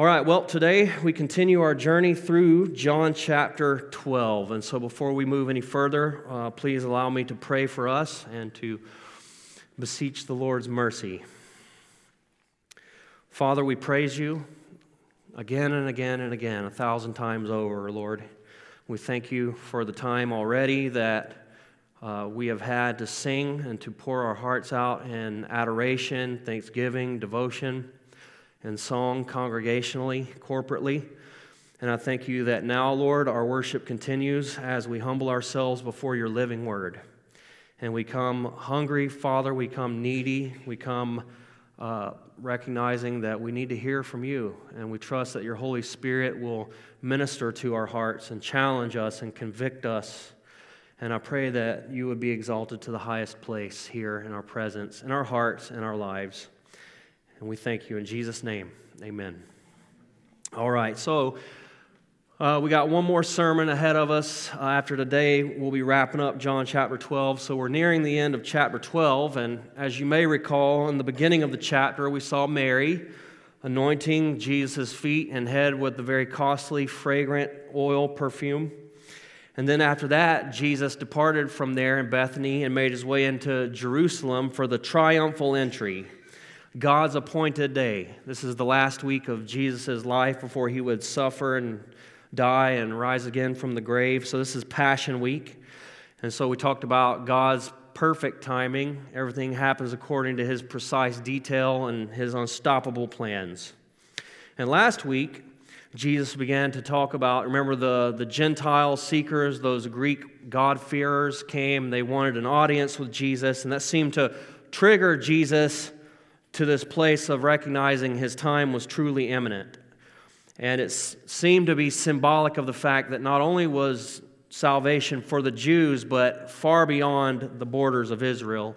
All right, well, today we continue our journey through John chapter 12. And so before we move any further, please allow me to pray for us and to beseech the Lord's mercy. Father, we praise you again and again and again, 1,000 times over, Lord. We thank you for the time already that we have had to sing and to pour our hearts out in adoration, thanksgiving, devotion, and song congregationally, corporately. And I thank you that now, Lord, our worship continues as we humble ourselves before your living word. And we come hungry, Father, we come needy, we come recognizing that we need to hear from you. And we trust that your Holy Spirit will minister to our hearts and challenge us and convict us. And I pray that you would be exalted to the highest place here in our presence, in our hearts, in our lives. And we thank you in Jesus' name. Amen. All right, so we got one more sermon ahead of us. After today, we'll be wrapping up John chapter 12. So we're nearing the end of chapter 12. And as you may recall, in the beginning of the chapter, we saw Mary anointing Jesus' feet and head with the very costly, fragrant oil perfume. And then after that, Jesus departed from there in Bethany and made his way into Jerusalem for the triumphal entry, God's appointed day. This is the last week of Jesus' life before he would suffer and die and rise again from the grave. So this is Passion Week. And so we talked about God's perfect timing. Everything happens according to his precise detail and his unstoppable plans. And last week, Jesus began to talk about, remember the Gentile seekers, those Greek God-fearers came. They wanted an audience with Jesus, and that seemed to trigger Jesus to this place of recognizing his time was truly imminent. And it seemed to be symbolic of the fact that not only was salvation for the Jews, but far beyond the borders of Israel.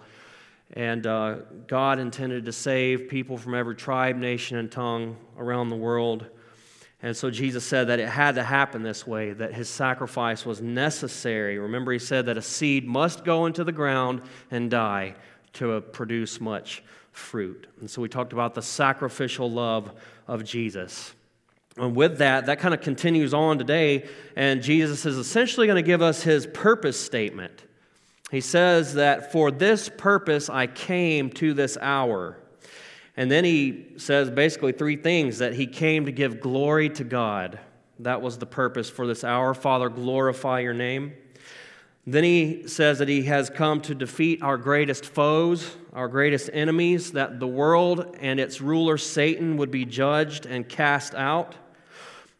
And God intended to save people from every tribe, nation, and tongue around the world. And so Jesus said that it had to happen this way, that his sacrifice was necessary. Remember, he said that a seed must go into the ground and die to produce much fruit. And so we talked about the sacrificial love of Jesus. And with that, that kind of continues on today, and Jesus is essentially going to give us his purpose statement. He says that for this purpose I came to this hour. And then he says basically three things, that he came to give glory to God. That was the purpose for this hour. Father, glorify your name. Then he says that he has come to defeat our greatest foes, our greatest enemies, that the world and its ruler Satan would be judged and cast out.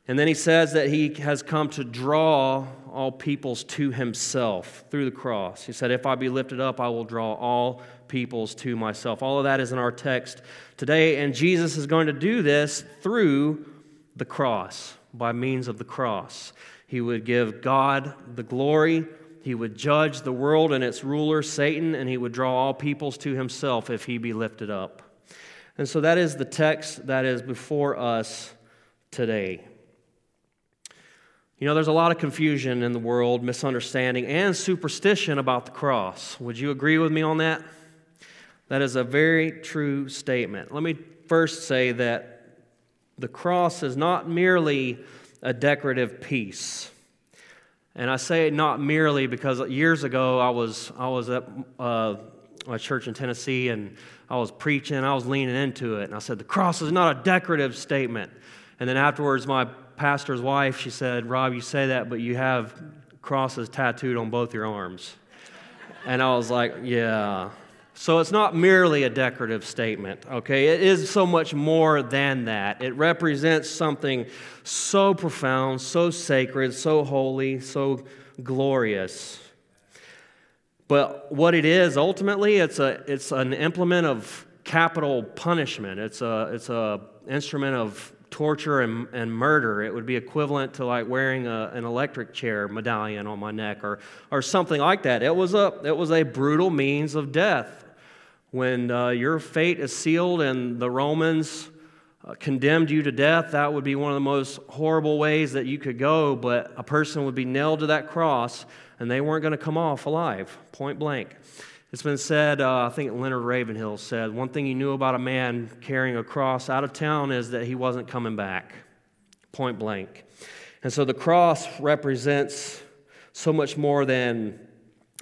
And then he says that he has come to draw all peoples to himself through the cross. He said, if I be lifted up, I will draw all peoples to myself. All of that is in our text today, and Jesus is going to do this through the cross, by means of the cross. He would give God the glory. He would judge the world and its ruler, Satan, and he would draw all peoples to himself if he be lifted up. And so that is the text that is before us today. You know, there's a lot of confusion in the world, misunderstanding, and superstition about the cross. Would you agree with me on that? That is a very true statement. Let me first say that the cross is not merely a decorative piece. And I say not merely because years ago I was at a church in Tennessee, and I was preaching, I was leaning into it, and I said, the cross is not a decorative statement. And then afterwards, my pastor's wife, she said, Rob, you say that, but you have crosses tattooed on both your arms. And I was like, yeah. So it's not merely a decorative statement, okay? It is so much more than that. It represents something so profound, so sacred, so holy, so glorious. But what it is ultimately, it's an implement of capital punishment. It's a instrument of torture and murder. It would be equivalent to like wearing an electric chair medallion on my neck or something like that. It was a brutal means of death. When your fate is sealed and the Romans condemned you to death, that would be one of the most horrible ways that you could go, but a person would be nailed to that cross, and they weren't going to come off alive, point blank. It's been said, I think Leonard Ravenhill said, one thing you knew about a man carrying a cross out of town is that he wasn't coming back, point blank. And so the cross represents so much more than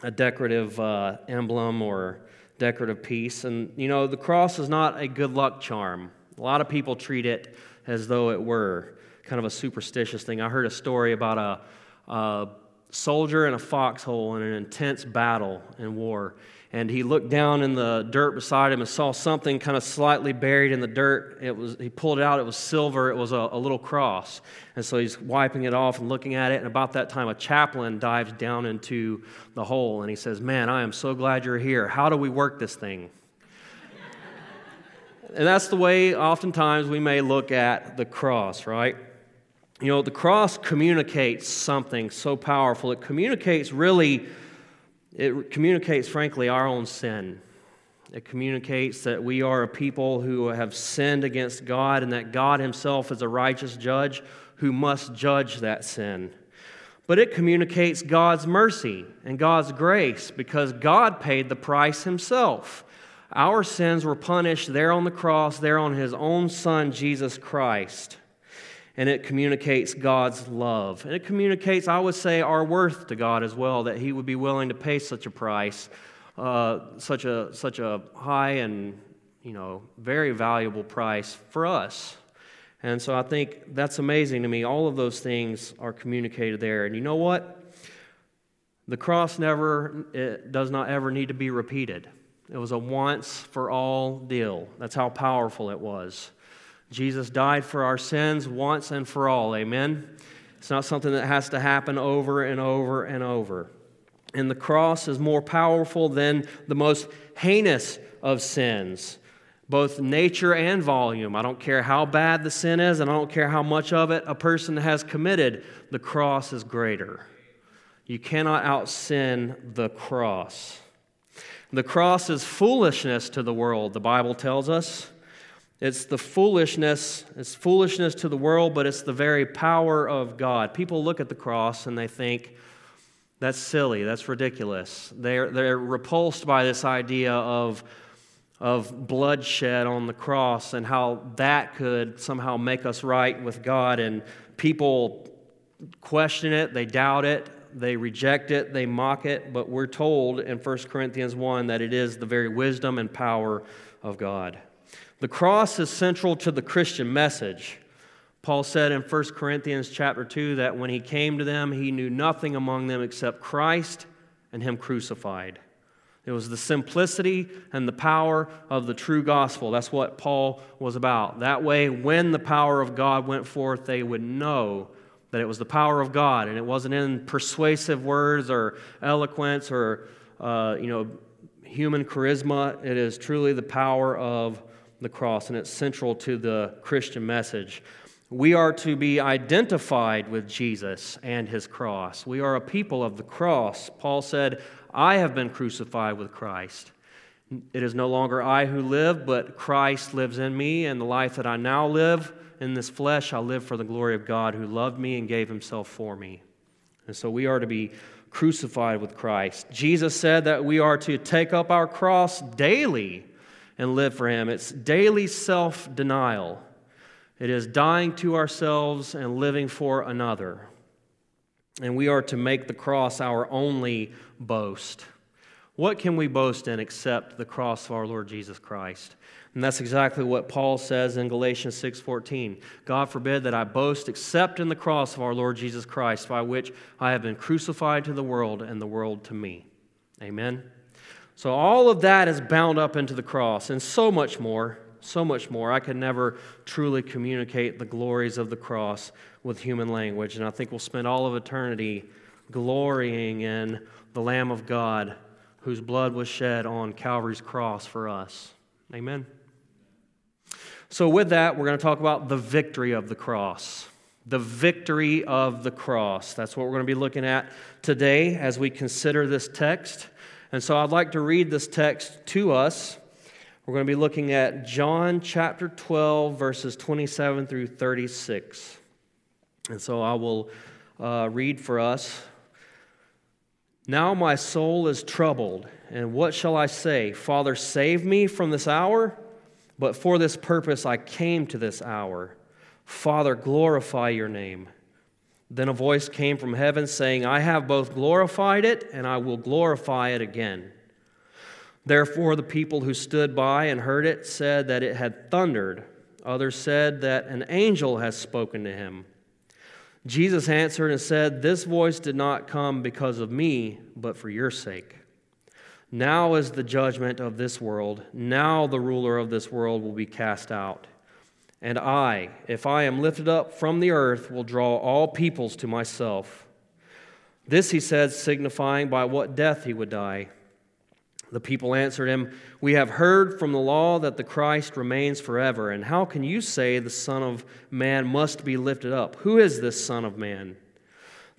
a decorative emblem or decorative piece. And, you know, the cross is not a good luck charm. A lot of people treat it as though it were kind of a superstitious thing. I heard a story about a soldier in a foxhole in an intense battle and war. And he looked down in the dirt beside him and saw something kind of slightly buried in the dirt. He pulled it out. It was silver. It was a little cross. And so he's wiping it off and looking at it. And about that time, a chaplain dives down into the hole. And he says, "Man, I am so glad you're here. How do we work this thing?" And that's the way oftentimes we may look at the cross, right? You know, the cross communicates something so powerful. It communicates, frankly, our own sin. It communicates that we are a people who have sinned against God and that God himself is a righteous judge who must judge that sin. But it communicates God's mercy and God's grace because God paid the price himself. Our sins were punished there on the cross, there on his own son, Jesus Christ. And it communicates God's love. And it communicates, I would say, our worth to God as well, that he would be willing to pay such a price, such a high and, you know, very valuable price for us. And so I think that's amazing to me. All of those things are communicated there. And you know what? The cross does not ever need to be repeated. It was a once-for-all deal. That's how powerful it was. Jesus died for our sins once and for all, amen? It's not something that has to happen over and over and over. And the cross is more powerful than the most heinous of sins, both nature and volume. I don't care how bad the sin is, and I don't care how much of it a person has committed. The cross is greater. You cannot out-sin the cross. The cross is foolishness to the world, the Bible tells us. It's foolishness to the world, but it's the very power of God. People look at the cross and they think, that's silly, that's ridiculous. They're repulsed by this idea of bloodshed on the cross and how that could somehow make us right with God. And people question it, they doubt it, they reject it, they mock it, but we're told in 1 Corinthians 1 that it is the very wisdom and power of God. The cross is central to the Christian message. Paul said in 1 Corinthians chapter 2 that when he came to them, he knew nothing among them except Christ and him crucified. It was the simplicity and the power of the true gospel. That's what Paul was about. That way, when the power of God went forth, they would know that it was the power of God, and it wasn't in persuasive words or eloquence or human charisma. It is truly the power of the cross, and it's central to the Christian message. We are to be identified with Jesus and his cross. We are a people of the cross. Paul said, "I have been crucified with Christ. It is no longer I who live, but Christ lives in me, and the life that I now live in this flesh, I live for the glory of God who loved me and gave himself for me." And so we are to be crucified with Christ. Jesus said that we are to take up our cross daily and live for him. It's daily self-denial. It is dying to ourselves and living for another. And we are to make the cross our only boast. What can we boast in except the cross of our Lord Jesus Christ? And that's exactly what Paul says in Galatians 6:14. God forbid that I boast except in the cross of our Lord Jesus Christ, by which I have been crucified to the world and the world to me. Amen? So all of that is bound up into the cross, and so much more. I can never truly communicate the glories of the cross with human language, and I think we'll spend all of eternity glorying in the Lamb of God whose blood was shed on Calvary's cross for us. Amen. So with that, we're going to talk about the victory of the cross. The victory of the cross. That's what we're going to be looking at today as we consider this text. And so I'd like to read this text to us. We're going to be looking at John chapter 12, verses 27 through 36. And so I will read for us Now my soul is troubled, and what shall I say? Father, save me from this hour? But for this purpose I came to this hour. Father, glorify your name. Then a voice came from heaven saying, I have both glorified it, and I will glorify it again. Therefore the people who stood by and heard it said that it had thundered. Others said that an angel has spoken to him. Jesus answered and said, This voice did not come because of me, but for your sake. Now is the judgment of this world. Now the ruler of this world will be cast out. And I, if I am lifted up from the earth, will draw all peoples to myself. This he said, signifying by what death he would die. The people answered him, We have heard from the law that the Christ remains forever, and how can you say the Son of Man must be lifted up? Who is this Son of Man?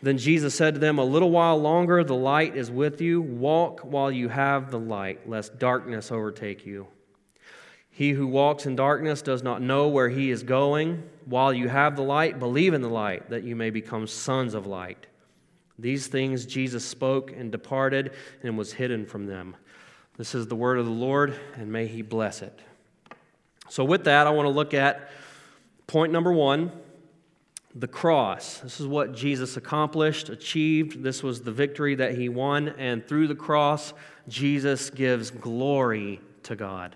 Then Jesus said to them, A little while longer the light is with you. Walk while you have the light, lest darkness overtake you. He who walks in darkness does not know where he is going. While you have the light, believe in the light, that you may become sons of light. These things Jesus spoke and departed and was hidden from them. This is the word of the Lord, and may he bless it. So with that, I want to look at point number one, the cross. This is what Jesus accomplished, achieved. This was the victory that he won, and through the cross, Jesus gives glory to God.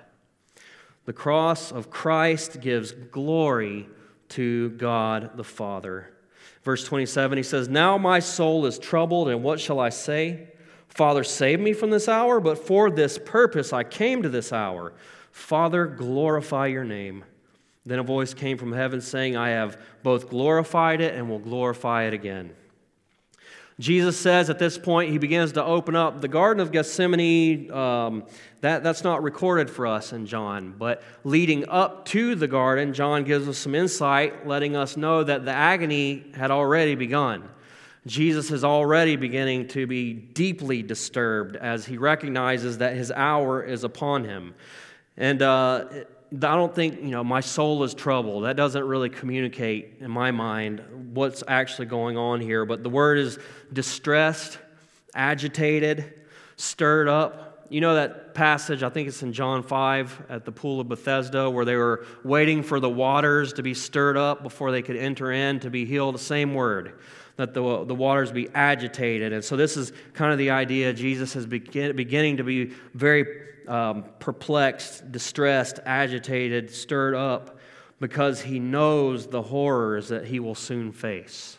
The cross of Christ gives glory to God the Father. Verse 27, he says, Now my soul is troubled, and what shall I say? Father, save me from this hour, but for this purpose I came to this hour. Father, glorify your name. Then a voice came from heaven saying, I have both glorified it and will glorify it again. Jesus says at this point, he begins to open up the Garden of Gethsemane. That's not recorded for us in John, but leading up to the garden, John gives us some insight, letting us know that the agony had already begun. Jesus is already beginning to be deeply disturbed as he recognizes that his hour is upon him. And I don't think, my soul is troubled. That doesn't really communicate in my mind what's actually going on here. But the word is distressed, agitated, stirred up. You know that passage, I think it's in John 5 at the Pool of Bethesda, where they were waiting for the waters to be stirred up before they could enter in to be healed. The same word, that the waters be agitated. And so this is kind of the idea. Jesus is beginning to be very perplexed, distressed, agitated, stirred up, because he knows the horrors that he will soon face.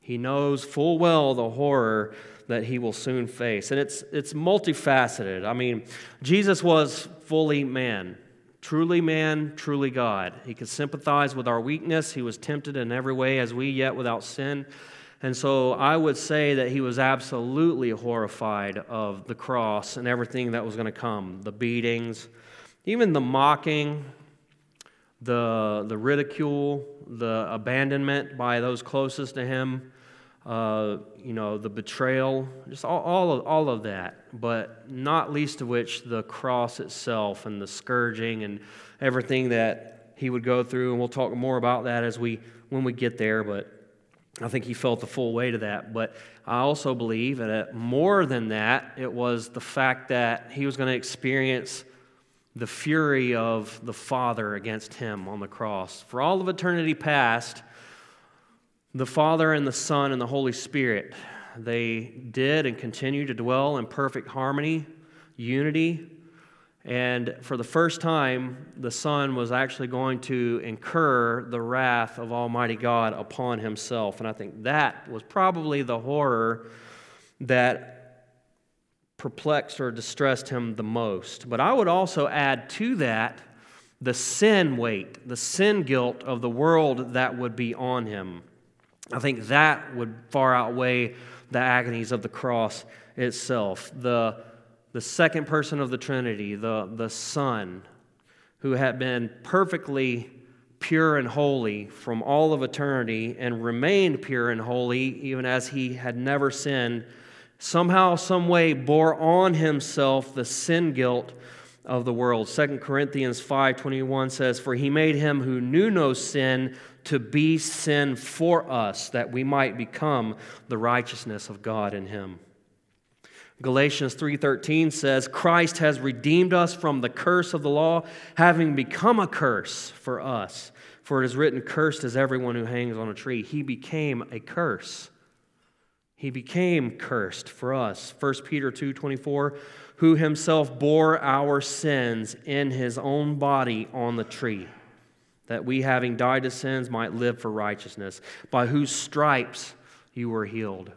He knows full well the horror that he will soon face. And it's multifaceted. I mean, Jesus was fully man. Truly man, truly God. He could sympathize with our weakness. He was tempted in every way as we, yet without sin. And so I would say that he was absolutely horrified of the cross and everything that was going to come. The beatings, even the mocking, the ridicule, the abandonment by those closest to him, the betrayal, just all of that. But not least of which, the cross itself and the scourging and everything that he would go through. And we'll talk more about that when we get there, but I think he felt the full weight of that, but I also believe that more than that, it was the fact that he was going to experience the fury of the Father against him on the cross. For all of eternity past, the Father and the Son and the Holy Spirit, they did and continue to dwell in perfect harmony, unity, and for the first time, the Son was actually going to incur the wrath of Almighty God upon himself. And I think that was probably the horror that perplexed or distressed him the most. But I would also add to that the sin weight, the sin guilt of the world that would be on him. I think that would far outweigh the agonies of the cross itself. The second person of the Trinity, the Son, who had been perfectly pure and holy from all of eternity and remained pure and holy even as he had never sinned, somehow, some way bore on himself the sin guilt of the world. Second Corinthians 5:21 says, For he made him who knew no sin to be sin for us, that we might become the righteousness of God in him. Galatians 3:13 says, Christ has redeemed us from the curse of the law, having become a curse for us. For it is written, cursed is everyone who hangs on a tree. He became a curse. He became cursed for us. 1 Peter 2:24, who himself bore our sins in his own body on the tree, that we, having died to sins, might live for righteousness, by whose stripes you were healed.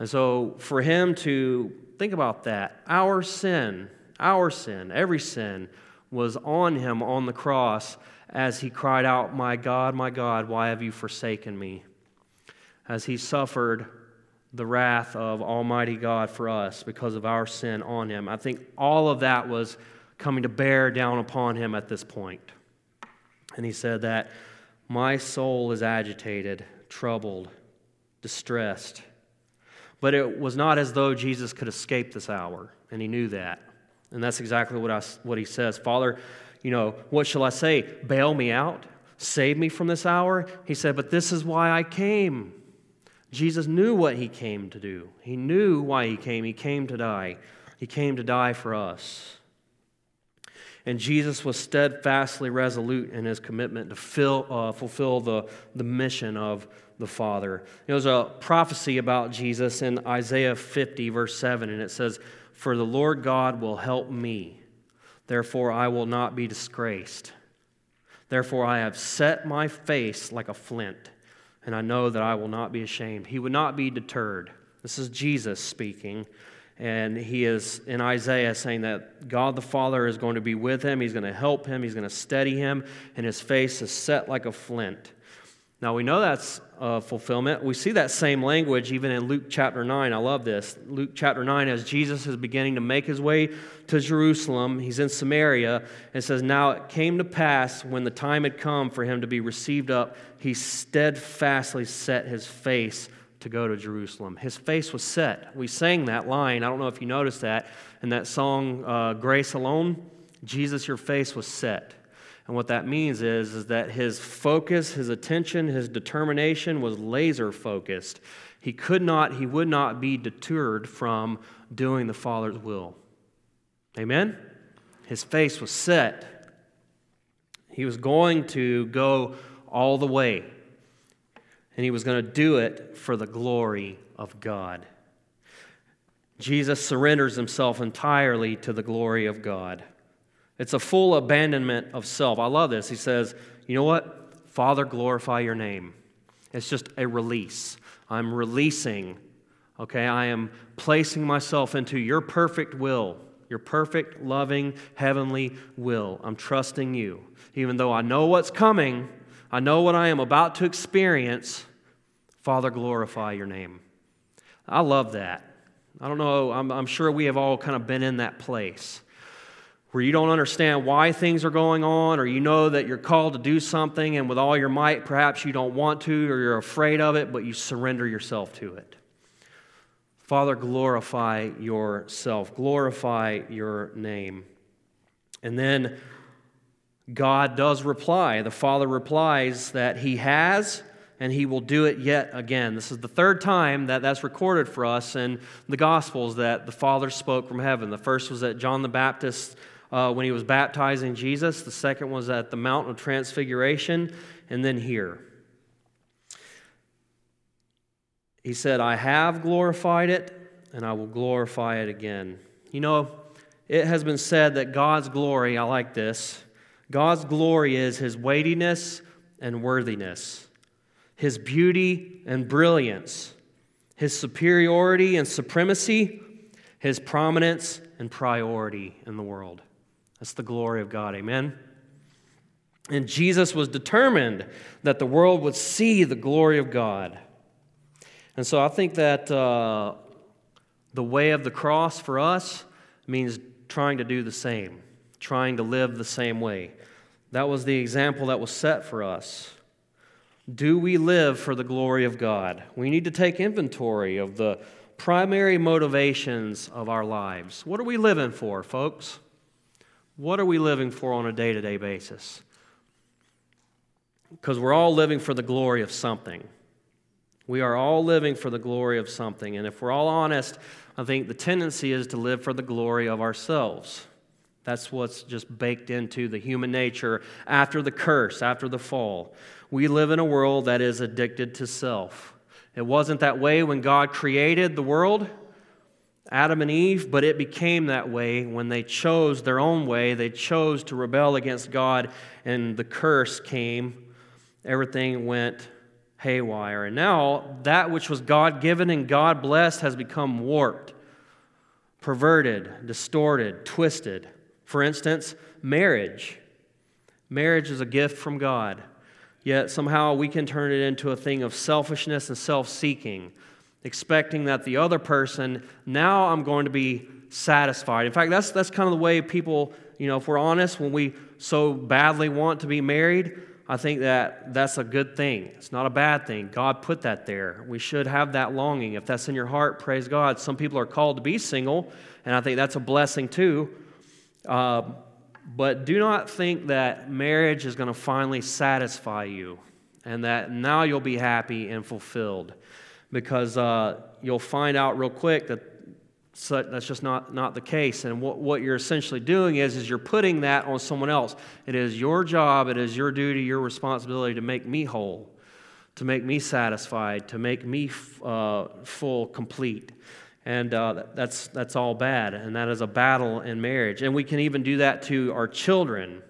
And so for him to think about that, our sin, every sin was on him on the cross as he cried out, my God, why have you forsaken me? As he suffered the wrath of Almighty God for us because of our sin on him. I think all of that was coming to bear down upon him at this point. And he said that, my soul is agitated, troubled, distressed. But it was not as though Jesus could escape this hour, and he knew that. And that's exactly what he says. Father, what shall I say? Bail me out? Save me from this hour? He said, but this is why I came. Jesus knew what he came to do. He knew why he came. He came to die. He came to die for us. And Jesus was steadfastly resolute in his commitment to fulfill the mission of the Father. There's a prophecy about Jesus in Isaiah 50, verse 7, and it says, for the Lord God will help me, therefore I will not be disgraced. Therefore I have set my face like a flint, and I know that I will not be ashamed. He would not be deterred. This is Jesus speaking. And he is, in Isaiah, saying that God the Father is going to be with him. He's going to help him. He's going to steady him. And his face is set like a flint. Now, we know that's fulfillment. We see that same language even in Luke chapter 9. I love this. Luke chapter 9, as Jesus is beginning to make his way to Jerusalem, he's in Samaria, and says, now it came to pass when the time had come for him to be received up, he steadfastly set his face to go to Jerusalem. His face was set. We sang that line. I don't know if you noticed that in that song, Grace Alone. Jesus, your face was set. And what that means is that his focus, his attention, his determination was laser focused. He would not be deterred from doing the Father's will. Amen? His face was set. He was going to go all the way. And he was going to do it for the glory of God. Jesus surrenders himself entirely to the glory of God. It's a full abandonment of self. I love this. He says, you know what? Father, glorify your name. It's just a release. I'm releasing, okay? I am placing myself into your perfect will, your perfect, loving, heavenly will. I'm trusting you. Even though I know what's coming, I know what I am about to experience, Father, glorify your name. I love that. I don't know. I'm sure we have all kind of been in that place where you don't understand why things are going on, or you know that you're called to do something, and with all your might, perhaps you don't want to, or you're afraid of it, but you surrender yourself to it. Father, glorify yourself. Glorify your name. And then God does reply. The Father replies that he has, and he will do it yet again. This is the third time that that's recorded for us in the Gospels that the Father spoke from heaven. The first was at John the Baptist when he was baptizing Jesus. The second was at the Mount of Transfiguration, and then here. He said, I have glorified it, and I will glorify it again. It has been said that God's glory, I like this, God's glory is his weightiness and worthiness, his beauty and brilliance, his superiority and supremacy, his prominence and priority in the world. That's the glory of God, amen? And Jesus was determined that the world would see the glory of God. And so I think that the way of the cross for us means trying to do the same, trying to live the same way. That was the example that was set for us. Do we live for the glory of God? We need to take inventory of the primary motivations of our lives. What are we living for, folks? What are we living for on a day-to-day basis? Because we're all living for the glory of something. We are all living for the glory of something. And if we're all honest, I think the tendency is to live for the glory of ourselves. That's what's just baked into the human nature after the curse, after the fall. We live in a world that is addicted to self. It wasn't that way when God created the world, Adam and Eve, but it became that way when they chose their own way. They chose to rebel against God, and the curse came. Everything went haywire. And now that which was God-given and God-blessed has become warped, perverted, distorted, twisted. For instance, marriage. Marriage is a gift from God, yet somehow we can turn it into a thing of selfishness and self-seeking, expecting that the other person, now I'm going to be satisfied. In fact, that's kind of the way people, if we're honest, when we so badly want to be married, I think that's a good thing. It's not a bad thing. God put that there. We should have that longing. If that's in your heart, praise God. Some people are called to be single, and I think that's a blessing too. But do not think that marriage is going to finally satisfy you and that now you'll be happy and fulfilled, because you'll find out real quick that that's just not the case. And what you're essentially doing is you're putting that on someone else. It is your job, it is your duty, your responsibility to make me whole, to make me satisfied, to make me full, complete. And that's all bad, and that is a battle in marriage. And we can even do that to our children.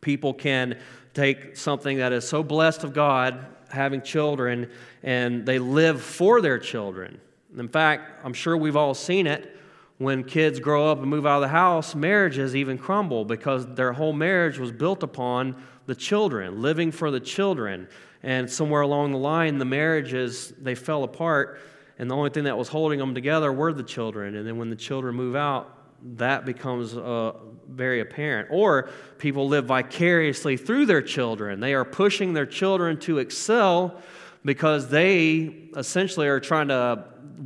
People can take something that is so blessed of God, having children, and they live for their children. In fact, I'm sure we've all seen it. When kids grow up and move out of the house, marriages even crumble because their whole marriage was built upon the children, living for the children. And somewhere along the line, the marriages, they fell apart. And the only thing that was holding them together were the children. And then when the children move out, that becomes very apparent. Or people live vicariously through their children. They are pushing their children to excel because they essentially are trying to,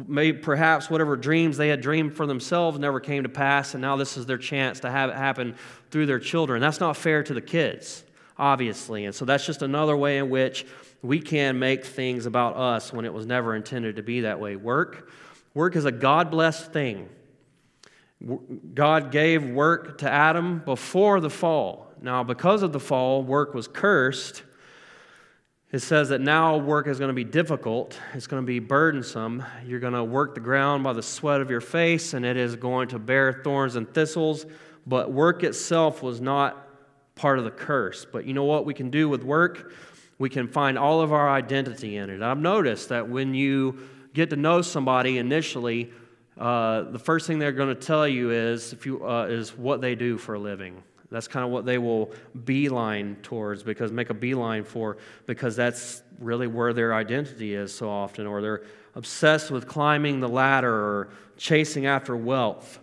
maybe perhaps whatever dreams they had dreamed for themselves never came to pass, and now this is their chance to have it happen through their children. That's not fair to the kids, obviously. And so that's just another way in which we can make things about us when it was never intended to be that way. Work is a God-blessed thing. God gave work to Adam before the fall. Now, because of the fall, work was cursed. It says that now work is going to be difficult. It's going to be burdensome. You're going to work the ground by the sweat of your face, and it is going to bear thorns and thistles. But work itself was not part of the curse. But you know what we can do with work? We can find all of our identity in it. I've noticed that when you get to know somebody initially, the first thing they're going to tell you is what they do for a living. That's kind of what they will make a beeline for, because that's really where their identity is so often. Or they're obsessed with climbing the ladder or chasing after wealth.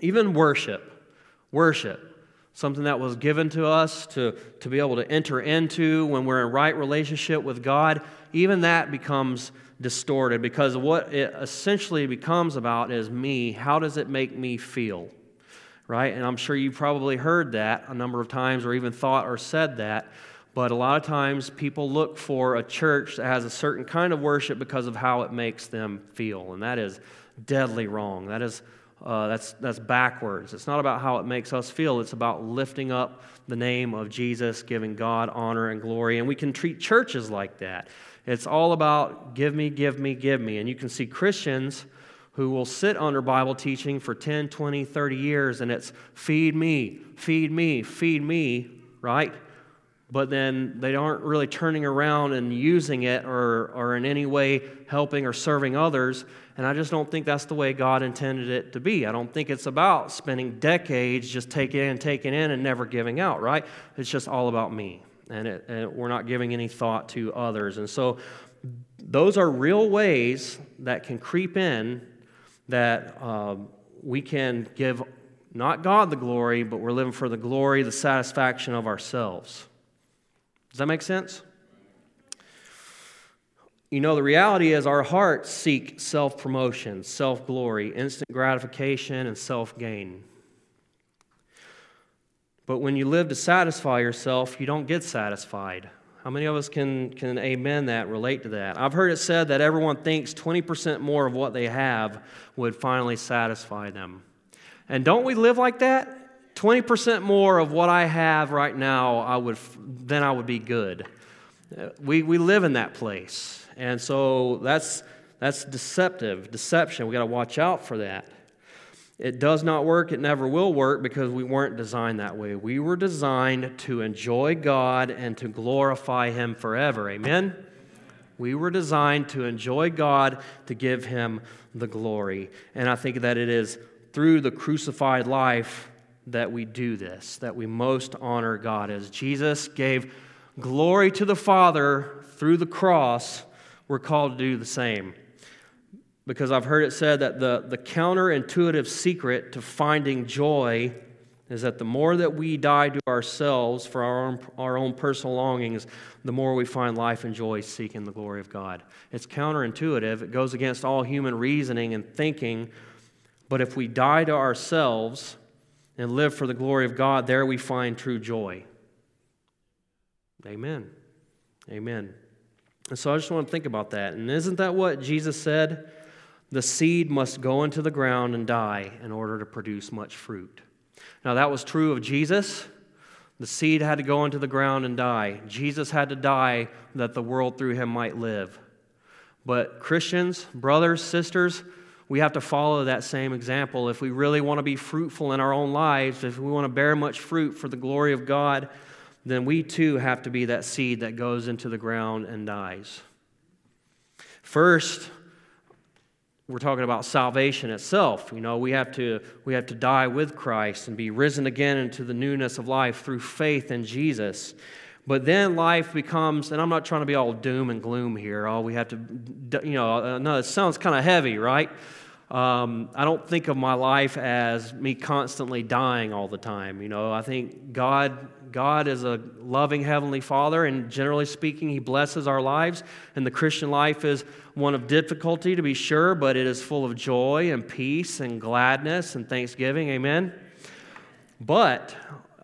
Even worship. Something that was given to us to be able to enter into when we're in right relationship with God, even that becomes distorted, because what it essentially becomes about is me. How does it make me feel, right? And I'm sure you probably heard that a number of times or even thought or said that, but a lot of times people look for a church that has a certain kind of worship because of how it makes them feel, and that is deadly wrong. That is that's backwards. It's not about how it makes us feel. It's about lifting up the name of Jesus, giving God honor and glory. And we can treat churches like that. It's all about give me, give me, give me. And you can see Christians who will sit under Bible teaching for 10, 20, 30 years, and it's feed me, feed me, feed me, right? But then they aren't really turning around and using it or in any way helping or serving others. And I just don't think that's the way God intended it to be. I don't think it's about spending decades just taking in and never giving out, right? It's just all about me. And we're not giving any thought to others. And so those are real ways that can creep in that we can give not God the glory, but we're living for the glory, the satisfaction of ourselves. Does that make sense? The reality is our hearts seek self-promotion, self-glory, instant gratification, and self-gain. But when you live to satisfy yourself, you don't get satisfied. How many of us can amen that, relate to that? I've heard it said that everyone thinks 20% more of what they have would finally satisfy them. And don't we live like that? 20% more of what I have right now, I would be good. We live in that place. And so that's deception. We got to watch out for that. It does not work. It never will work because we weren't designed that way. We were designed to enjoy God and to glorify Him forever. Amen? We were designed to enjoy God, to give Him the glory. And I think that it is through the crucified life that we do this, that we most honor God. As Jesus gave glory to the Father through the cross, we're called to do the same. Because I've heard it said that the counterintuitive secret to finding joy is that the more that we die to ourselves for our own personal longings, the more we find life and joy seeking the glory of God. It's counterintuitive. It goes against all human reasoning and thinking. But if we die to ourselves and live for the glory of God, there we find true joy. Amen. Amen. And so I just want to think about that. And isn't that what Jesus said? The seed must go into the ground and die in order to produce much fruit. Now that was true of Jesus. The seed had to go into the ground and die. Jesus had to die that the world through Him might live. But Christians, brothers, sisters, we have to follow that same example. If we really want to be fruitful in our own lives, if we want to bear much fruit for the glory of God, then we too have to be that seed that goes into the ground and dies. First, we're talking about salvation itself. You know, we have to die with Christ and be risen again into the newness of life through faith in Jesus. But then life becomes, and I'm not trying to be all doom and gloom here. Oh, we have to, you know, no, it sounds kind of heavy, right? I don't think of my life as me constantly dying all the time. You know, I think God is a loving Heavenly Father, and generally speaking, He blesses our lives. And the Christian life is one of difficulty, to be sure, but it is full of joy and peace and gladness and thanksgiving. Amen? But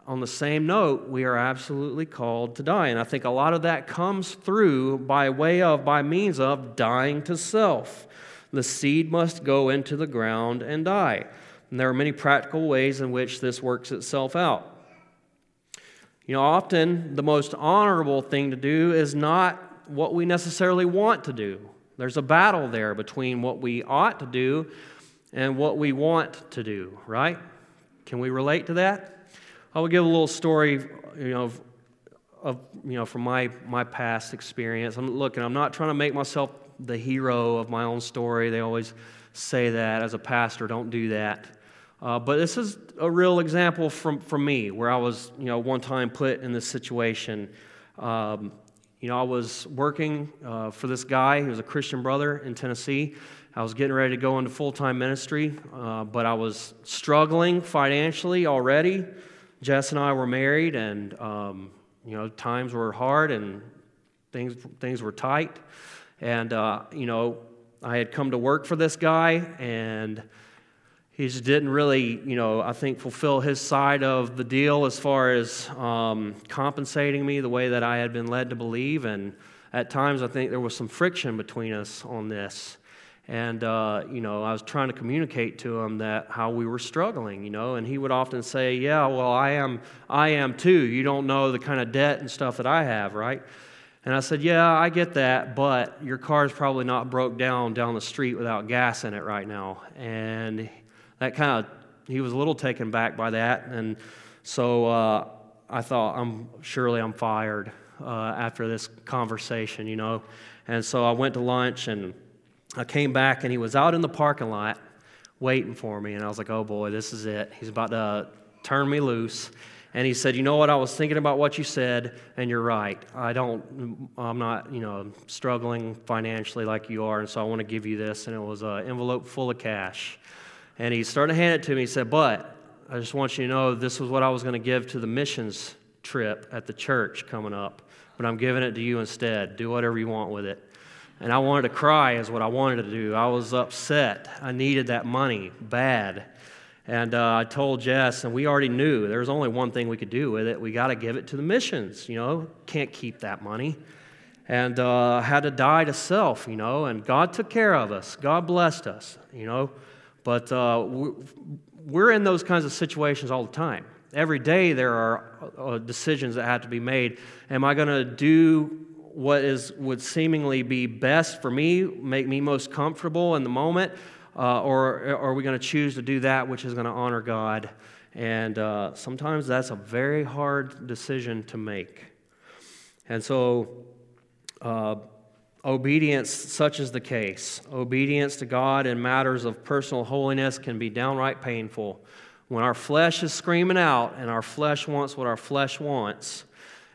on the same note, we are absolutely called to die. And I think a lot of that comes through by means of dying to self. The seed must go into the ground and die. And there are many practical ways in which this works itself out. You know, often the most honorable thing to do is not what we necessarily want to do. There's a battle there between what we ought to do and what we want to do, right? Can we relate to that? I will give a little story, you know, of from my past experience. I'm not trying to make myself the hero of my own story. They always say that as a pastor, don't do that. But this is a real example from me, where I was, you know, one time put in this situation. You know, I was working for this guy. He was a Christian brother in Tennessee. I was getting ready to go into full-time ministry, but I was struggling financially already. Jess and I were married, and you know, times were hard and things were tight. And you know, I had come to work for this guy, and he just didn't really, you know, I think fulfill his side of the deal as far as compensating me the way that I had been led to believe. And at times, I think there was some friction between us on this. And, you know, I was trying to communicate to him that how we were struggling, you know, and he would often say, yeah, well, I am too. You don't know the kind of debt and stuff that I have, right? And I said, yeah, I get that, but your car's probably not broke down the street without gas in it right now. And that kind of, he was a little taken back by that, and so I thought, I'm fired after this conversation, you know. And so I went to lunch, and I came back, and he was out in the parking lot waiting for me, and I was like, oh boy, this is it. He's about to turn me loose. And he said, you know what, I was thinking about what you said, and you're right. I'm not, you know, struggling financially like you are, and so I want to give you this. And it was an envelope full of cash. And he started to hand it to me. He said, but I just want you to know this was what I was going to give to the missions trip at the church coming up, but I'm giving it to you instead. Do whatever you want with it. And I wanted to cry is what I wanted to do. I was upset. I needed that money bad. And I told Jess, and we already knew there was only one thing we could do with it. We got to give it to the missions, you know. Can't keep that money. And had to die to self, you know. And God took care of us. God blessed us, you know. But we're in those kinds of situations all the time. Every day there are decisions that have to be made. Am I going to do what would seemingly be best for me, make me most comfortable in the moment? Or are we going to choose to do that which is going to honor God? And sometimes that's a very hard decision to make. And so obedience, such is the case. Obedience to God in matters of personal holiness can be downright painful. When our flesh is screaming out and our flesh wants what our flesh wants,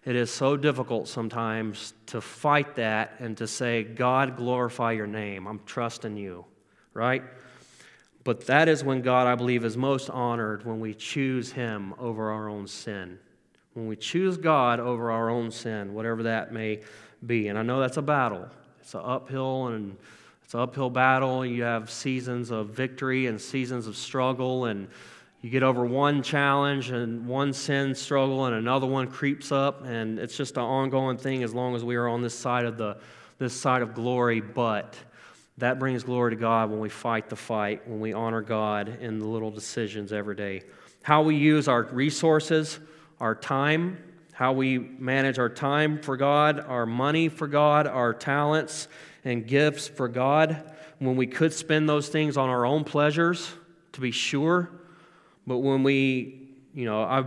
it is so difficult sometimes to fight that and to say, God, glorify your name. I'm trusting you. Right? But that is when God, I believe, is most honored, when we choose Him over our own sin. When we choose God over our own sin, whatever that may be. And I know that's a battle. It's an uphill battle. You have seasons of victory and seasons of struggle, and you get over one challenge and one sin struggle, and another one creeps up, and it's just an ongoing thing as long as we are on this side of glory. But that brings glory to God when we fight the fight, when we honor God in the little decisions every day. How we use our resources, our time, how we manage our time for God, our money for God, our talents and gifts for God, when we could spend those things on our own pleasures, to be sure. But when we, you know, I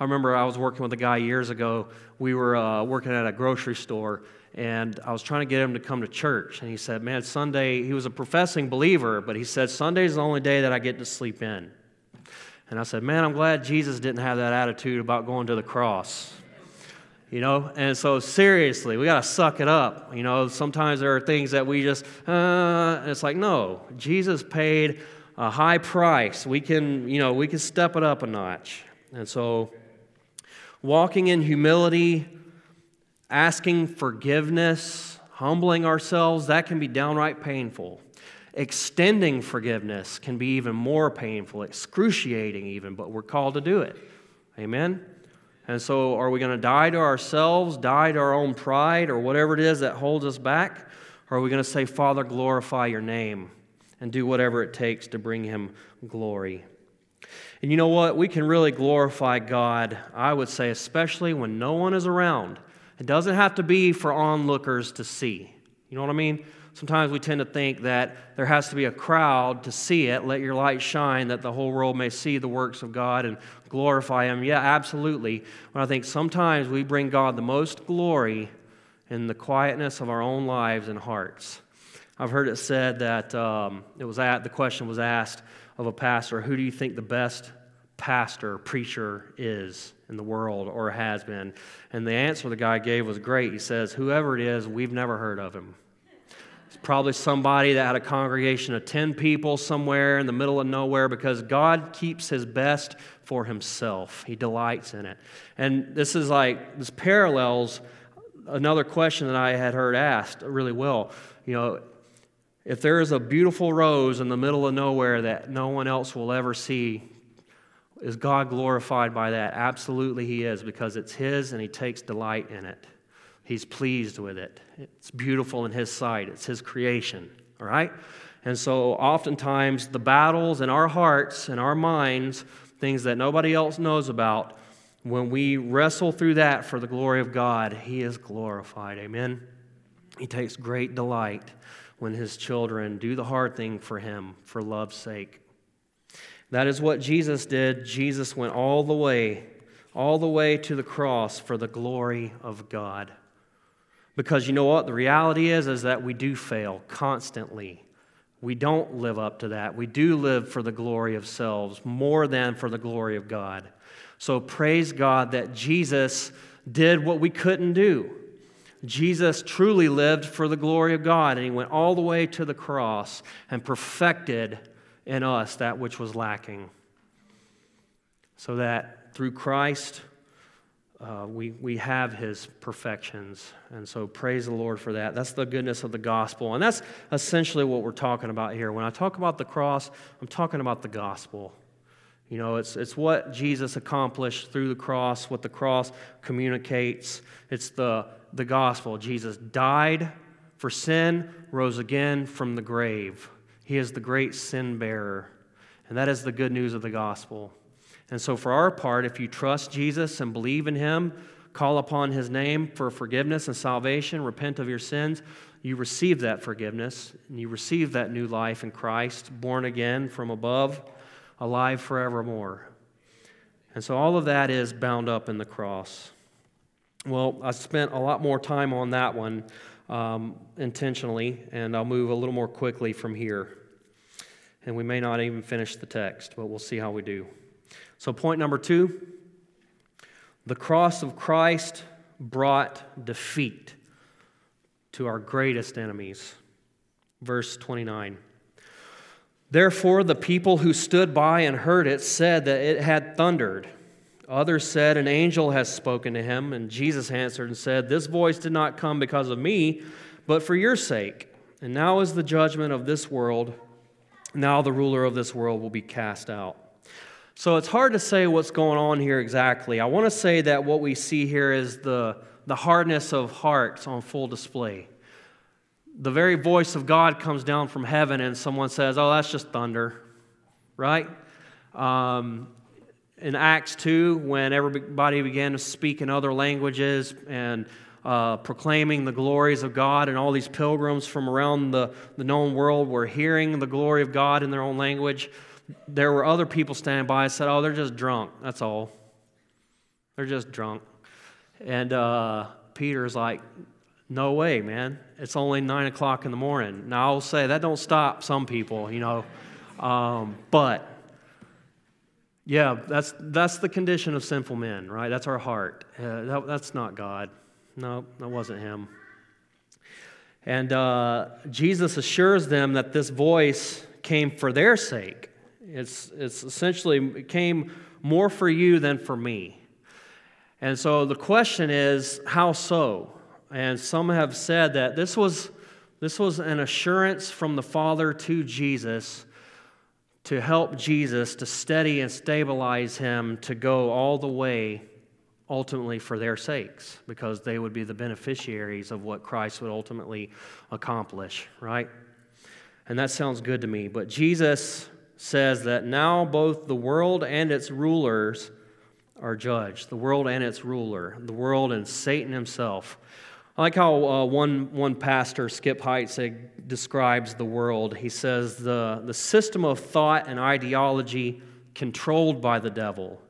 remember I was working with a guy years ago. We were working at a grocery store, and I was trying to get him to come to church. And he said, man, Sunday, he was a professing believer, but he said, Sunday's the only day that I get to sleep in. And I said, man, I'm glad Jesus didn't have that attitude about going to the cross. You know, and so seriously, we got to suck it up. You know, sometimes there are things that we just, and it's like, no, Jesus paid a high price. We can, you know, we can step it up a notch. And so walking in humility, asking forgiveness, humbling ourselves, that can be downright painful. Extending forgiveness can be even more painful, excruciating even, but we're called to do it. Amen? And so are we going to die to ourselves, die to our own pride, or whatever it is that holds us back? Or are we going to say, Father, glorify your name, and do whatever it takes to bring him glory? And you know what? We can really glorify God, I would say, especially when no one is around. It doesn't have to be for onlookers to see. You know what I mean? Sometimes we tend to think that there has to be a crowd to see it. Let your light shine that the whole world may see the works of God and glorify Him. Yeah, absolutely. But I think sometimes we bring God the most glory in the quietness of our own lives and hearts. I've heard it said that the question was asked of a pastor, who do you think the best pastor, preacher is in the world, or has been? And the answer the guy gave was great. He says, whoever it is, we've never heard of him. It's probably somebody that had a congregation of 10 people somewhere in the middle of nowhere, because God keeps his best for himself. He delights in it. And this parallels another question that I had heard asked really well. You know, if there is a beautiful rose in the middle of nowhere that no one else will ever see, is God glorified by that? Absolutely he is, because it's his and he takes delight in it. He's pleased with it. It's beautiful in his sight. It's his creation, all right? And so oftentimes the battles in our hearts and our minds, things that nobody else knows about, when we wrestle through that for the glory of God, he is glorified, amen? He takes great delight when his children do the hard thing for him for love's sake. That is what Jesus did. Jesus went all the way to the cross for the glory of God. Because you know what? The reality is that we do fail constantly. We don't live up to that. We do live for the glory of selves more than for the glory of God. So praise God that Jesus did what we couldn't do. Jesus truly lived for the glory of God, and he went all the way to the cross and perfected in us that which was lacking, so that through Christ we have his perfections. And so praise the Lord for that. That's the goodness of the gospel, and that's essentially what we're talking about here. When I talk about the cross, I'm talking about the gospel. You know, it's what Jesus accomplished through the cross, what the cross communicates. It's the gospel. Jesus died for sin, rose again from the grave. He is the great sin bearer. And that is the good news of the gospel. And so for our part, if you trust Jesus and believe in him, call upon his name for forgiveness and salvation, repent of your sins, you receive that forgiveness, and you receive that new life in Christ, born again from above, alive forevermore. And so all of that is bound up in the cross. Well, I spent a lot more time on that one intentionally, and I'll move a little more quickly from here. And we may not even finish the text, but we'll see how we do. So point number 2, the cross of Christ brought defeat to our greatest enemies. Verse 29. Therefore, the people who stood by and heard it said that it had thundered. Others said, an angel has spoken to him. And Jesus answered and said, this voice did not come because of me, but for your sake. And now is the judgment of this world. Now the ruler of this world will be cast out. So it's hard to say what's going on here exactly. I want to say that what we see here is the hardness of hearts on full display. The very voice of God comes down from heaven and someone says, oh, that's just thunder, right? In Acts 2, when everybody began to speak in other languages and proclaiming the glories of God, and all these pilgrims from around the known world were hearing the glory of God in their own language, there were other people standing by and said, oh, they're just drunk, that's all. They're just drunk. And Peter's like, no way, man. It's only 9 o'clock in the morning. Now, I'll say that don't stop some people, you know. But, yeah, that's the condition of sinful men, right? That's our heart. That's not God. No, that wasn't him. And Jesus assures them that this voice came for their sake. It's essentially, it came more for you than for me. And so the question is, how so? And some have said that this was an assurance from the Father to Jesus to help Jesus, to steady and stabilize him, to go all the way ultimately for their sakes, because they would be the beneficiaries of what Christ would ultimately accomplish, right? And that sounds good to me. But Jesus says that now both the world and its rulers are judged. The world and its ruler. The world and Satan himself. I like how one pastor, Skip Heitzig, describes the world. He says the system of thought and ideology controlled by the devil,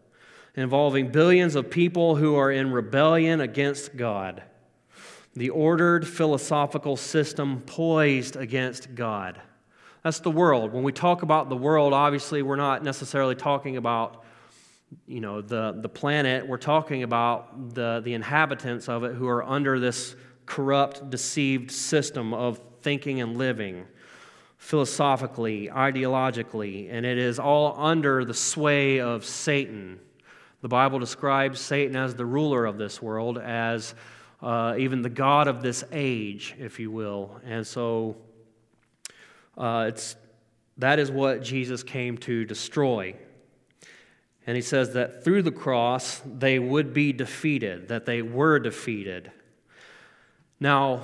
involving billions of people who are in rebellion against God. The ordered philosophical system poised against God. That's the world. When we talk about the world, obviously we're not necessarily talking about, you know, the planet. We're talking about the inhabitants of it who are under this corrupt, deceived system of thinking and living, philosophically, ideologically, and it is all under the sway of Satan. The Bible describes Satan as the ruler of this world, as even the god of this age, if you will. And so that is what Jesus came to destroy. And he says that through the cross, they would be defeated, that they were defeated. Now,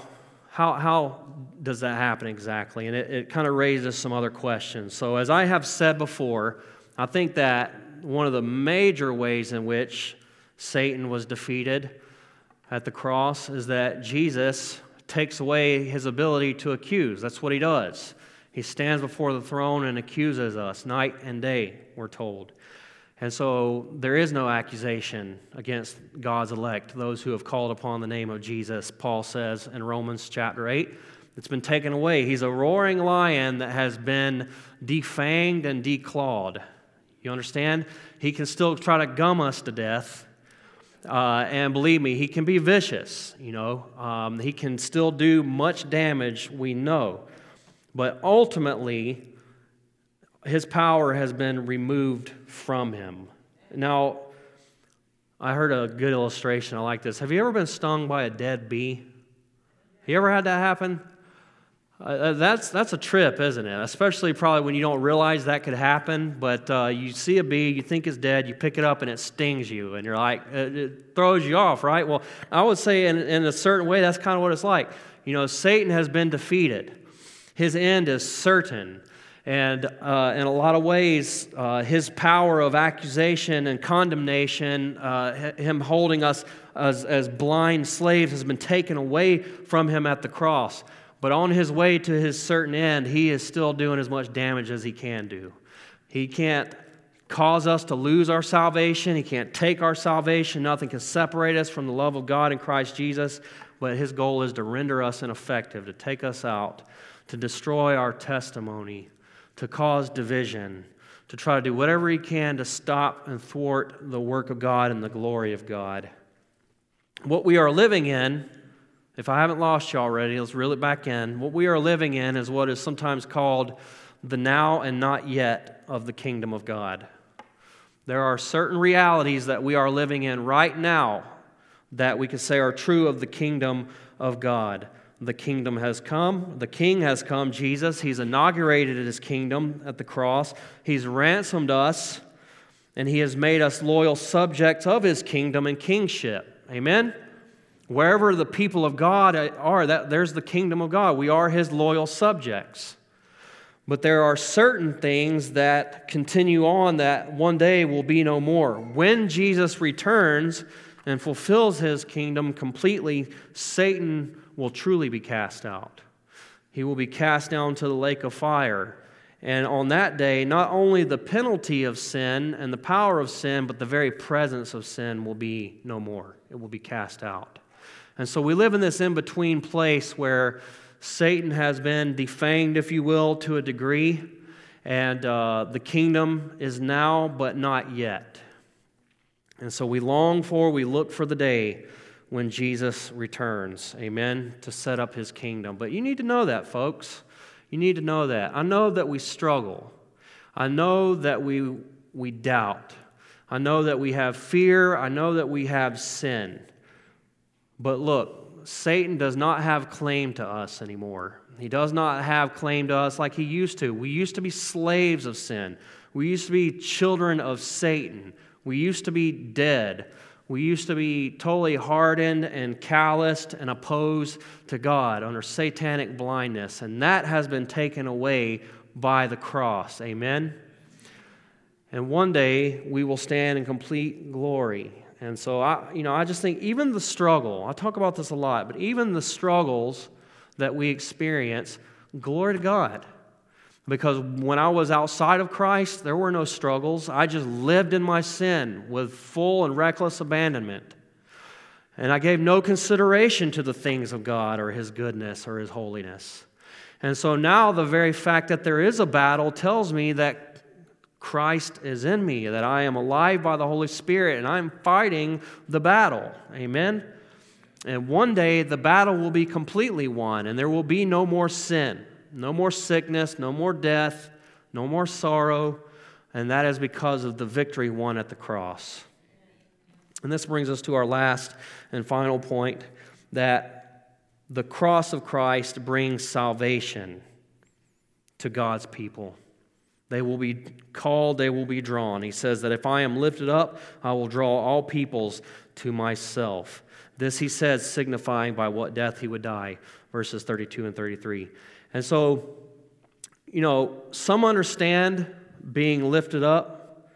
how does that happen exactly? And it kind of raises some other questions. So as I have said before, I think that one of the major ways in which Satan was defeated at the cross is that Jesus takes away his ability to accuse. That's what he does. He stands before the throne and accuses us night and day, we're told. And so there is no accusation against God's elect, those who have called upon the name of Jesus, Paul says in Romans chapter 8. It's been taken away. He's a roaring lion that has been defanged and declawed. You understand? He can still try to gum us to death. And believe me, he can be vicious, you know. He can still do much damage, we know. But ultimately, his power has been removed from him. Now, I heard a good illustration. I like this. Have you ever been stung by a dead bee? You ever had that happen? That's a trip, isn't it? Especially probably when you don't realize that could happen, but you see a bee, you think it's dead, you pick it up, and it stings you, and you're like, it throws you off, right? Well, I would say in a certain way, that's kind of what it's like. You know, Satan has been defeated. His end is certain. And in a lot of ways, his power of accusation and condemnation, him holding us as blind slaves, has been taken away from him at the cross. But on his way to his certain end, he is still doing as much damage as he can do. He can't cause us to lose our salvation. He can't take our salvation. Nothing can separate us from the love of God in Christ Jesus. But his goal is to render us ineffective, to take us out, to destroy our testimony, to cause division, to try to do whatever he can to stop and thwart the work of God and the glory of God. What we are living in, if I haven't lost you already, let's reel it back in. What we are living in is what is sometimes called the now and not yet of the kingdom of God. There are certain realities that we are living in right now that we can say are true of the kingdom of God. The kingdom has come. The king has come, Jesus. He's inaugurated his kingdom at the cross. He's ransomed us, and he has made us loyal subjects of his kingdom and kingship. Amen? Wherever the people of God are, there's the kingdom of God. We are his loyal subjects. But there are certain things that continue on that one day will be no more. When Jesus returns and fulfills his kingdom completely, Satan will truly be cast out. He will be cast down to the lake of fire. And on that day, not only the penalty of sin and the power of sin, but the very presence of sin will be no more. It will be cast out. And so we live in this in-between place where Satan has been defanged, if you will, to a degree, and the kingdom is now but not yet. And so we look for the day when Jesus returns, amen, to set up his kingdom. But you need to know that, folks. You need to know that. I know that we struggle. I know that we doubt. I know that we have fear. I know that we have sin. But look, Satan does not have claim to us anymore. He does not have claim to us like he used to. We used to be slaves of sin. We used to be children of Satan. We used to be dead. We used to be totally hardened and calloused and opposed to God under satanic blindness. And that has been taken away by the cross. Amen? And one day we will stand in complete glory. And so, I just think even the struggle, I talk about this a lot, but even the struggles that we experience, glory to God. Because when I was outside of Christ, there were no struggles. I just lived in my sin with full and reckless abandonment. And I gave no consideration to the things of God or his goodness or his holiness. And so now the very fact that there is a battle tells me that Christ is in me, that I am alive by the Holy Spirit, and I'm fighting the battle. Amen? And one day, the battle will be completely won, and there will be no more sin, no more sickness, no more death, no more sorrow, and that is because of the victory won at the cross. And this brings us to our last and final point, that the cross of Christ brings salvation to God's people. They will be called, they will be drawn. He says that if I am lifted up, I will draw all peoples to myself. This he says, signifying by what death he would die, verses 32 and 33. And so, some understand being lifted up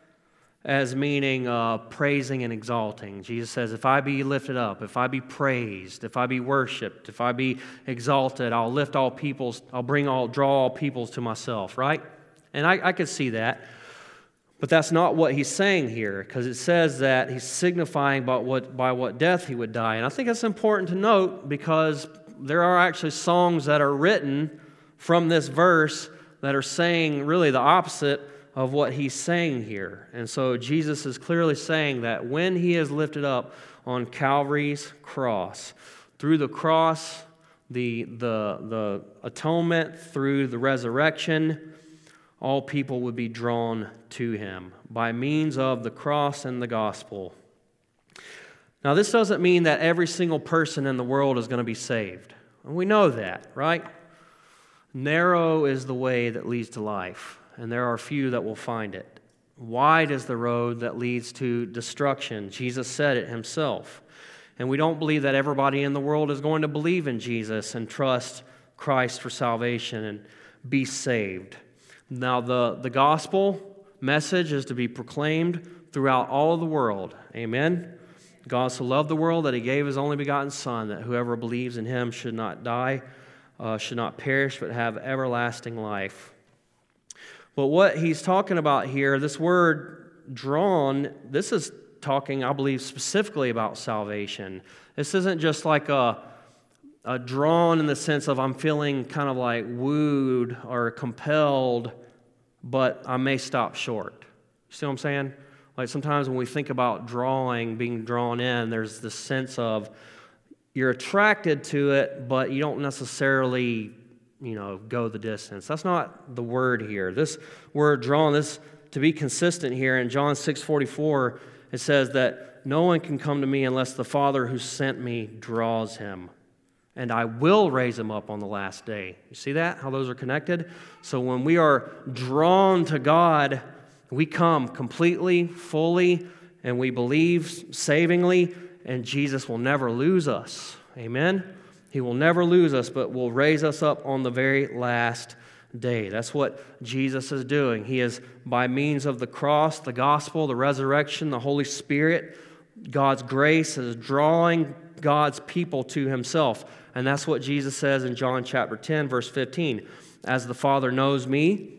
as meaning praising and exalting. Jesus says, if I be lifted up, if I be praised, if I be worshipped, if I be exalted, I'll lift all peoples, draw all peoples to myself, right? And I could see that, but that's not what he's saying here, because it says that he's signifying by what death he would die. And I think it's important to note, because there are actually songs that are written from this verse that are saying really the opposite of what he's saying here. And so Jesus is clearly saying that when he is lifted up on Calvary's cross, through the cross, the atonement, through the resurrection, all people would be drawn to him by means of the cross and the gospel. Now, this doesn't mean that every single person in the world is going to be saved. We know that, right? Narrow is the way that leads to life, and there are few that will find it. Wide is the road that leads to destruction. Jesus said it himself. And we don't believe that everybody in the world is going to believe in Jesus and trust Christ for salvation and be saved. Now, the gospel message is to be proclaimed throughout all of the world. Amen? God so loved the world that he gave his only begotten Son, that whoever believes in him should not die, should not perish, but have everlasting life. But what he's talking about here, this word drawn, this is talking, I believe, specifically about salvation. This isn't just like a drawn in the sense of I'm feeling kind of like wooed or compelled, but I may stop short. You see what I'm saying? Like sometimes when we think about drawing, being drawn in, there's this sense of you're attracted to it, but you don't necessarily, go the distance. That's not the word here. This word drawn, this to be consistent here in John 6:44, it says that no one can come to me unless the Father who sent me draws him, and I will raise him up on the last day. You see that? How those are connected? So when we are drawn to God, we come completely, fully, and we believe savingly, and Jesus will never lose us. Amen? He will never lose us, but will raise us up on the very last day. That's what Jesus is doing. He is, by means of the cross, the gospel, the resurrection, the Holy Spirit, God's grace is drawing God's people to himself. And that's what Jesus says in John chapter 10, verse 15. As the Father knows me,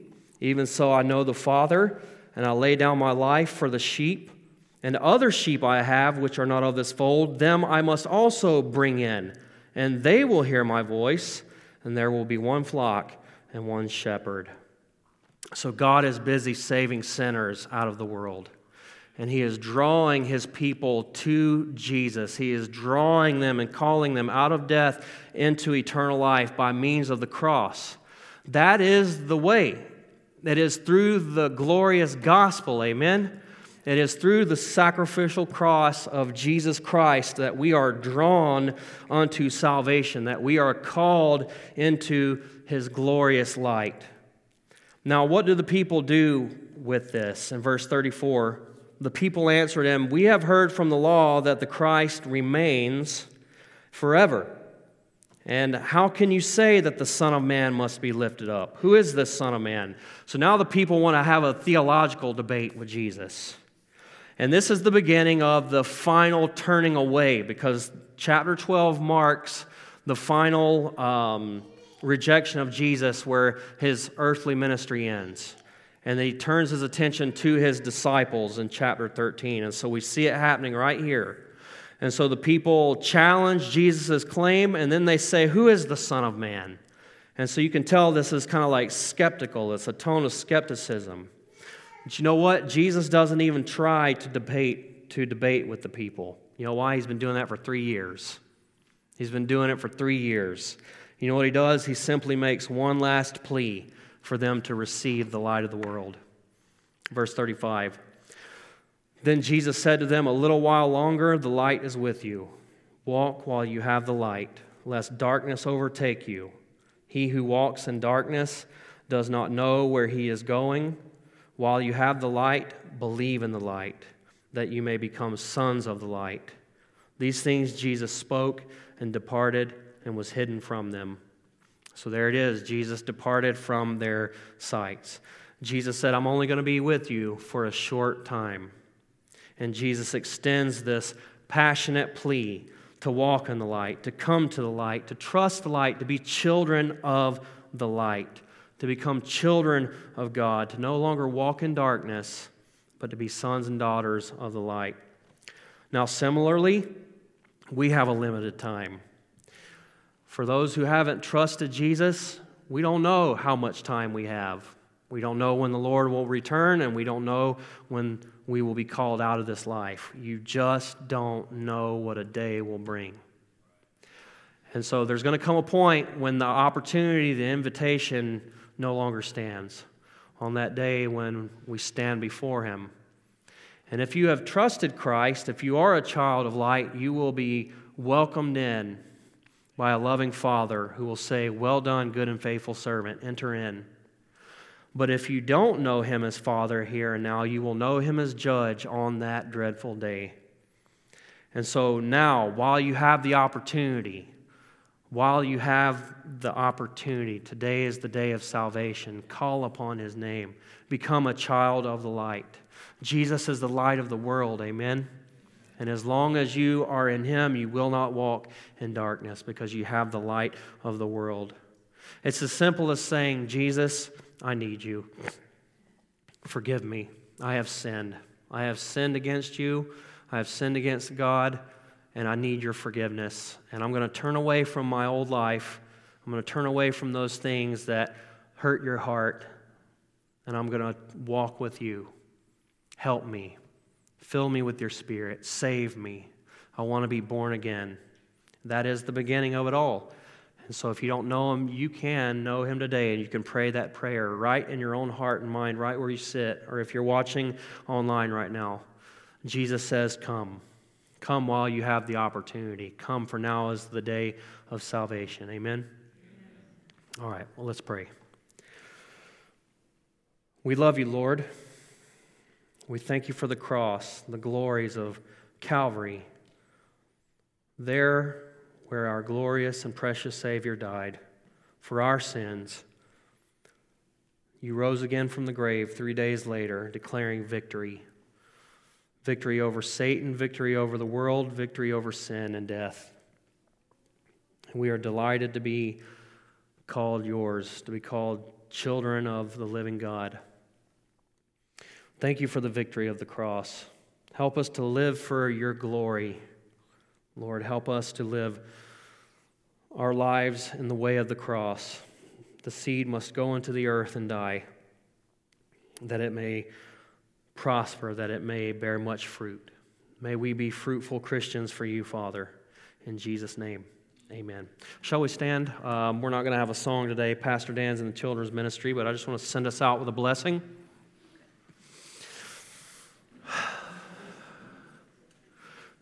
even so I know the Father, and I lay down my life for the sheep. And other sheep I have, which are not of this fold, them I must also bring in. And they will hear my voice, and there will be one flock and one shepherd. So God is busy saving sinners out of the world. And he is drawing his people to Jesus. He is drawing them and calling them out of death into eternal life by means of the cross. That is the way. It is through the glorious gospel, amen? It is through the sacrificial cross of Jesus Christ that we are drawn unto salvation, that we are called into his glorious light. Now, what do the people do with this? In verse 34, the people answered him, "We have heard from the law that the Christ remains forever. And how can you say that the Son of Man must be lifted up? Who is this Son of Man?" So now the people want to have a theological debate with Jesus. And this is the beginning of the final turning away, because chapter 12 marks the final rejection of Jesus where his earthly ministry ends. And he turns his attention to his disciples in chapter 13. And so we see it happening right here. And so the people challenge Jesus' claim, and then they say, "Who is the Son of Man?" And so you can tell this is kind of like skeptical. It's a tone of skepticism. But you know what? Jesus doesn't even try to debate with the people. You know why? He's been doing that for 3 years. He's been doing it for 3 years. You know what he does? He simply makes one last plea for them to receive the light of the world. Verse 35, "Then Jesus said to them, 'A little while longer the light is with you. Walk while you have the light, lest darkness overtake you. He who walks in darkness does not know where he is going. While you have the light, believe in the light, that you may become sons of the light.' These things Jesus spoke and departed and was hidden from them." So there it is. Jesus departed from their sights. Jesus said, "I'm only going to be with you for a short time." And Jesus extends this passionate plea to walk in the light, to come to the light, to trust the light, to be children of the light, to become children of God, to no longer walk in darkness, but to be sons and daughters of the light. Now, similarly, we have a limited time. For those who haven't trusted Jesus, we don't know how much time we have. We don't know when the Lord will return, and we don't know when we will be called out of this life. You just don't know what a day will bring. And so there's going to come a point when the opportunity, the invitation, no longer stands. On that day when we stand before him. And if you have trusted Christ, if you are a child of light, you will be welcomed in. by a loving Father who will say, "Well done, good and faithful servant, enter in." But if you don't know him as Father here and now, you will know him as Judge on that dreadful day. And so now, while you have the opportunity, today is the day of salvation. Call upon his name. Become a child of the light. Jesus is the light of the world, amen? And as long as you are in him, you will not walk in darkness because you have the light of the world. It's as simple as saying, "Jesus, I need you. Forgive me. I have sinned. I have sinned against you. I have sinned against God, and I need your forgiveness. And I'm going to turn away from my old life. I'm going to turn away from those things that hurt your heart, and I'm going to walk with you. Help me. Fill me with your Spirit. Save me. I want to be born again." That is the beginning of it all. And so if you don't know him, you can know him today, and you can pray that prayer right in your own heart and mind, right where you sit, or if you're watching online right now. Jesus says, "Come. Come while you have the opportunity. Come, for now is the day of salvation." Amen? Amen. All right, well, let's pray. We love you, Lord. We thank you for the cross, the glories of Calvary, there where our glorious and precious Savior died for our sins. You rose again from the grave 3 days later, declaring victory. Victory over Satan, victory over the world, victory over sin and death. We are delighted to be called yours, to be called children of the living God. Thank you for the victory of the cross. Help us to live for your glory. Lord, help us to live our lives in the way of the cross. The seed must go into the earth and die, that it may prosper, that it may bear much fruit. May we be fruitful Christians for you, Father. In Jesus' name, amen. Shall we stand? We're not going to have a song today. Pastor Dan's in the children's ministry, but I just want to send us out with a blessing.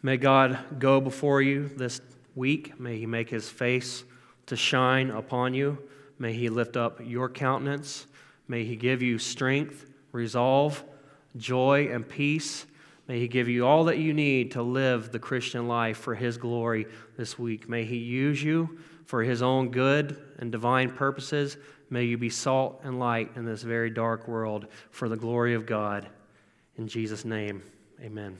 May God go before you this week. May he make his face to shine upon you. May he lift up your countenance. May he give you strength, resolve, joy, and peace. May he give you all that you need to live the Christian life for his glory this week. May he use you for his own good and divine purposes. May you be salt and light in this very dark world for the glory of God. In Jesus' name, amen.